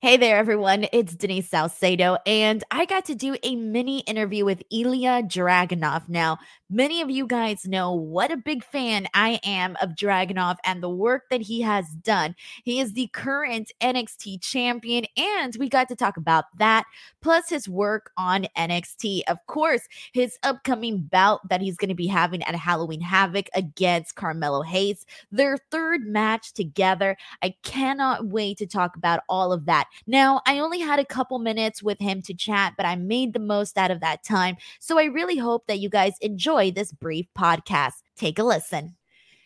Hey there, everyone. It's Denise Salcedo, and I got to do a mini interview with Ilja Dragunov. Now, many of you guys know what a big fan I am of Dragunov and the work that he has done. He is the current NXT champion, and we got to talk about that, plus his work on NXT. Of course, his upcoming bout that he's going to be having at Halloween Havoc against Carmelo Hayes, their third match together. I cannot wait to talk about all of that. Now, I only had a couple minutes with him to chat, but I made the most out of that time. So I really hope that you guys enjoy this brief podcast. Take a listen.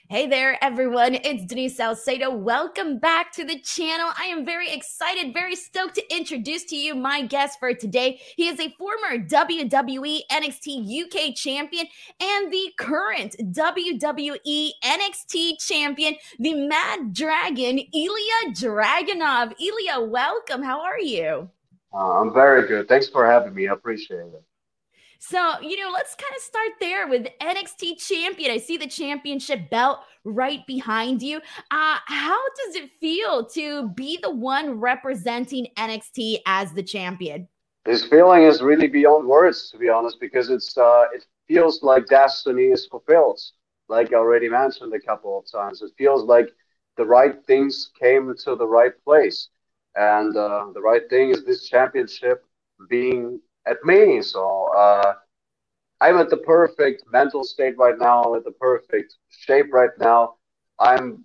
Hey there, everyone. It's Denise Salcedo. Welcome back to the channel. I am very excited, very stoked to introduce to you my guest for today. He is a former WWE NXT UK champion and the current WWE NXT champion, the Mad Dragon, Ilja Dragunov. Ilja, welcome. How are you? I'm very good. Thanks for having me. I appreciate it. So, let's kind of start there with NXT champion. I see the championship belt right behind you. How does it feel to be the one representing NXT as the champion? This feeling is really beyond words, to be honest, because it feels like destiny is fulfilled. Like I already mentioned a couple of times, it feels like the right things came to the right place. And the right thing is this championship being at me. So I'm at the perfect mental state right now. I'm at the perfect shape right now. I'm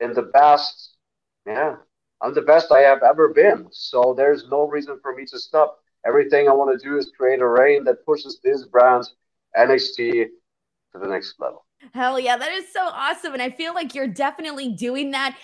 in the best. Yeah, I'm the best I have ever been. So there's no reason for me to stop. Everything I want to do is create a reign that pushes this brand, NXT, to the next level. Hell yeah, that is so awesome. And I feel like you're definitely doing that,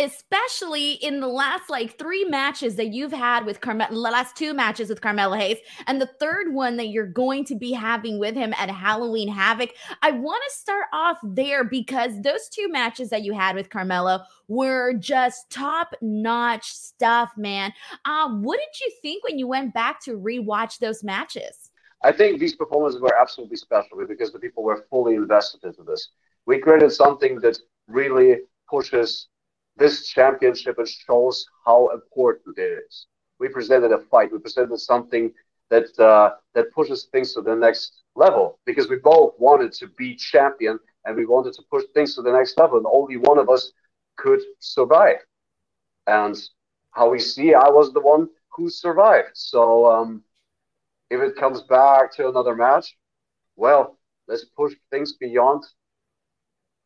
especially in the last three matches that you've had with Carmelo, last two matches with Carmelo Hayes, and the third one that you're going to be having with him at Halloween Havoc. I want to start off there because those two matches that you had with Carmelo were just top-notch stuff, man. What did you think when you went back to rewatch those matches? I think these performances were absolutely special because the people were fully invested into this. We created something that really pushes this championship and shows how important it is. We presented a fight. We presented something that that pushes things to the next level because we both wanted to be champion and we wanted to push things to the next level, and only one of us could survive. And how we see, I was the one who survived. So, if it comes back to another match, well, let's push things beyond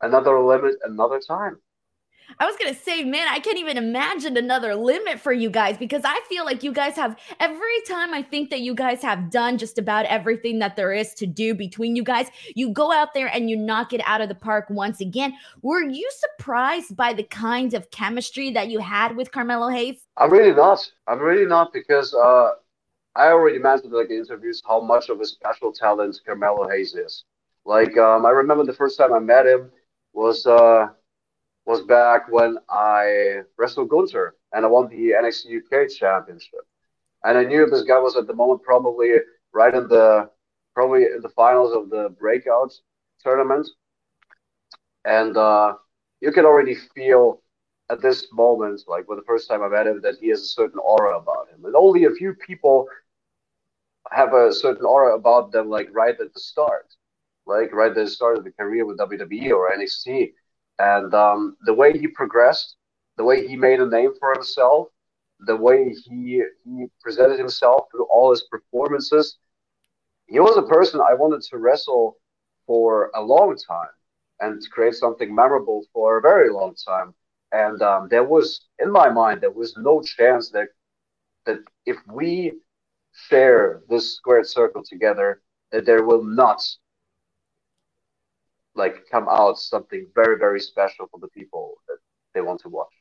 another limit another time. I was going to say, man, I can't even imagine another limit for you guys, because I feel like you guys have, every time I think that you guys have done just about everything that there is to do between you guys, you go out there and you knock it out of the park once again. Were you surprised by the kind of chemistry that you had with Carmelo Hayes? I'm really not because I already mentioned in interviews how much of a special talent Carmelo Hayes is. I remember the first time I met him was back when I wrestled Gunther and I won the NXT UK championship. And I knew this guy was at the moment probably right in the finals of the breakout tournament. And you can already feel at this moment, when the first time I met him, that he has a certain aura about him. And only a few people have a certain aura about them, right at the start. Right at the start of the career with WWE or NXT. And the way he progressed, the way he made a name for himself, the way he presented himself through all his performances, he was a person I wanted to wrestle for a long time and create something memorable for a very long time. And there was, in my mind, there was no chance that if we share this squared circle together, that there will not come out something very, very special for the people that they want to watch.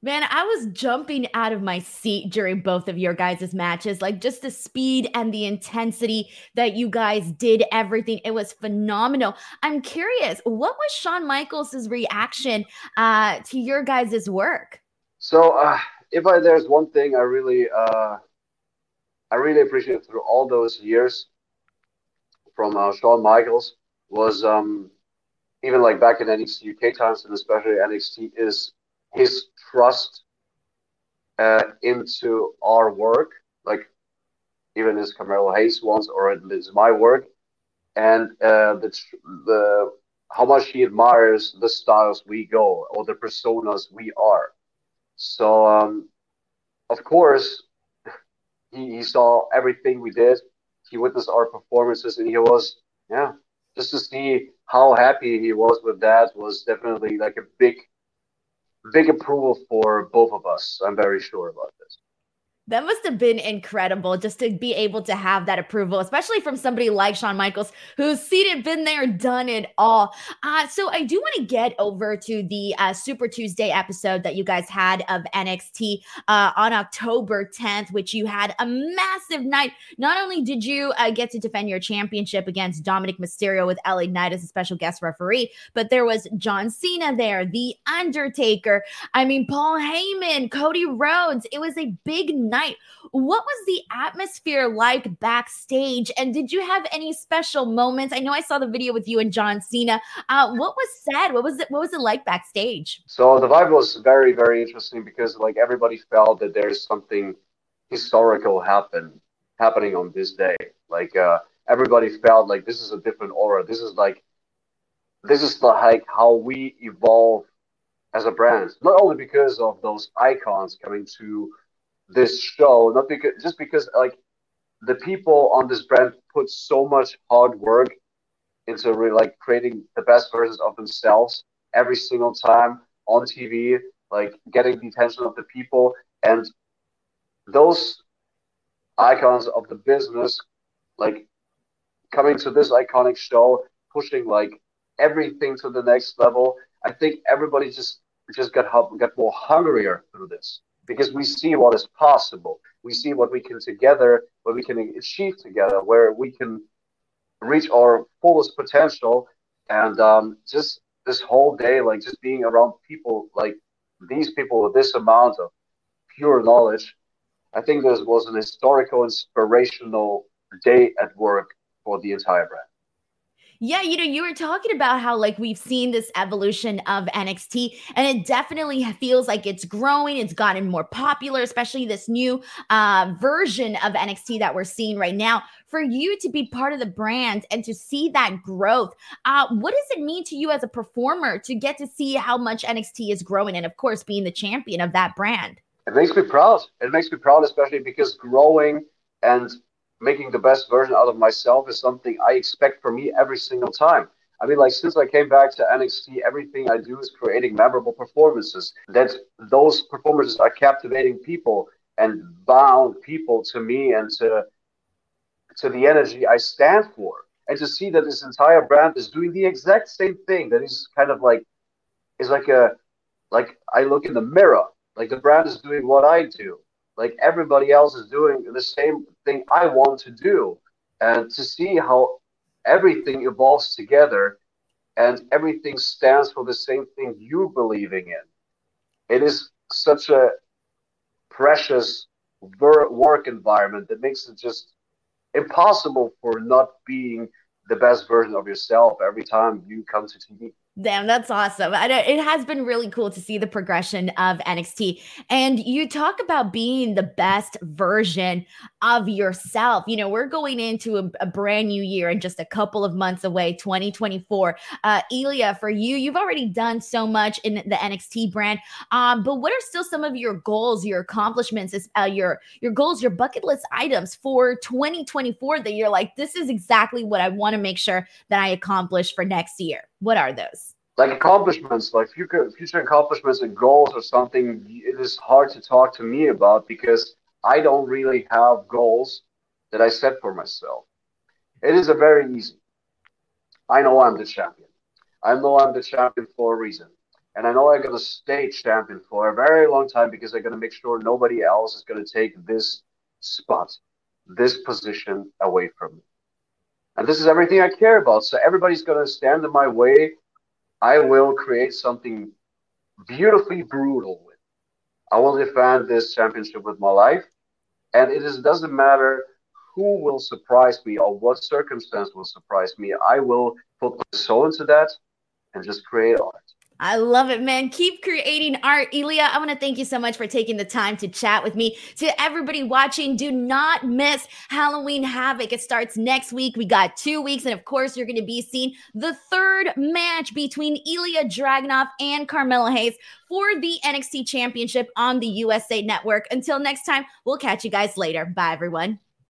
Man, I was jumping out of my seat during both of your guys' matches. Just the speed and the intensity that you guys did everything. It was phenomenal. I'm curious, what was Shawn Michaels' reaction to your guys' work? So there's one thing I really appreciate through all those years from Shawn Michaels was even back in NXT UK times, and especially NXT, is his trust into our work, like even as Carmelo Hayes wants, or it is my work, and the how much he admires the styles we go or the personas we are. So of course he saw everything we did. He witnessed our performances, and he was, yeah, just to see how happy he was with that was definitely like a big approval for both of us. I'm very sure about this. That must have been incredible just to be able to have that approval, especially from somebody like Shawn Michaels, who's seen it, been there, done it all. So I do want to get over to the Super Tuesday episode that you guys had of NXT on October 10th, which you had a massive night. Not only did you get to defend your championship against Dominic Mysterio with LA Knight as a special guest referee, but there was John Cena there, The Undertaker, I mean, Paul Heyman, Cody Rhodes. It was a big night. What was the atmosphere like backstage, and did you have any special moments? I know I saw the video with you and John Cena. What was said? What was it like backstage? So the vibe was very, very interesting because like everybody felt that there's something historical happening on this day. Like everybody felt like this is a different aura. This is like how we evolve as a brand, not only because of those icons coming to this show, not because just because like the people on this brand put so much hard work into really like creating the best versions of themselves every single time on TV, like getting the attention of the people, and those icons of the business like coming to this iconic show, pushing like everything to the next level. I think everybody just got more hungrier through this. Because we see what is possible. We see what we can together, what we can achieve together, where we can reach our fullest potential. And just this whole day, like just being around people, like these people with this amount of pure knowledge, I think this was an historical, inspirational day at work for the entire brand. Yeah, you know, you were talking about how like we've seen this evolution of NXT, and it definitely feels like it's growing. It's gotten more popular, especially this new version of NXT that we're seeing right now. For you to be part of the brand and to see that growth, what does it mean to you as a performer to get to see how much NXT is growing and, of course, being the champion of that brand? It makes me proud. It makes me proud, especially because growing and making the best version out of myself is something I expect from me every single time. I mean, like, since I came back to NXT, everything I do is creating memorable performances. That those performances are captivating people and bound people to me and to the energy I stand for. And to see that this entire brand is doing the exact same thing, that is kind of like, it's like a, like I look in the mirror, like the brand is doing what I do. Like everybody else is doing the same thing I want to do, and to see how everything evolves together and everything stands for the same thing you're believing in. It is such a precious work environment that makes it just impossible for not being the best version of yourself every time you come to TV. Damn, that's awesome. It has been really cool to see the progression of NXT. And you talk about being the best version of yourself. You know, we're going into a brand new year in just a couple of months away, 2024. Ilja, for you, you've already done so much in the NXT brand. But what are still some of your goals, your accomplishments, your goals, your bucket list items for 2024 that you're like, this is exactly what I want to make sure that I accomplish for next year? What are those? Like accomplishments, like future accomplishments and goals or something, it is hard to talk to me about because I don't really have goals that I set for myself. It is a very easy. I know I'm the champion. I know I'm the champion for a reason. And I know I'm going to stay champion for a very long time because I'm going to make sure nobody else is going to take this spot, this position away from me. And this is everything I care about. So everybody's going to stand in my way. I will create something beautifully brutal with. I will defend this championship with my life. And doesn't matter who will surprise me or what circumstance will surprise me. I will put my soul into that and just create art. I love it, man. Keep creating art. Ilja, I want to thank you so much for taking the time to chat with me. To everybody watching, do not miss Halloween Havoc. It starts next week. We got 2 weeks. And of course, you're going to be seeing the third match between Ilja Dragunov and Carmelo Hayes for the NXT Championship on the USA Network. Until next time, we'll catch you guys later. Bye, everyone.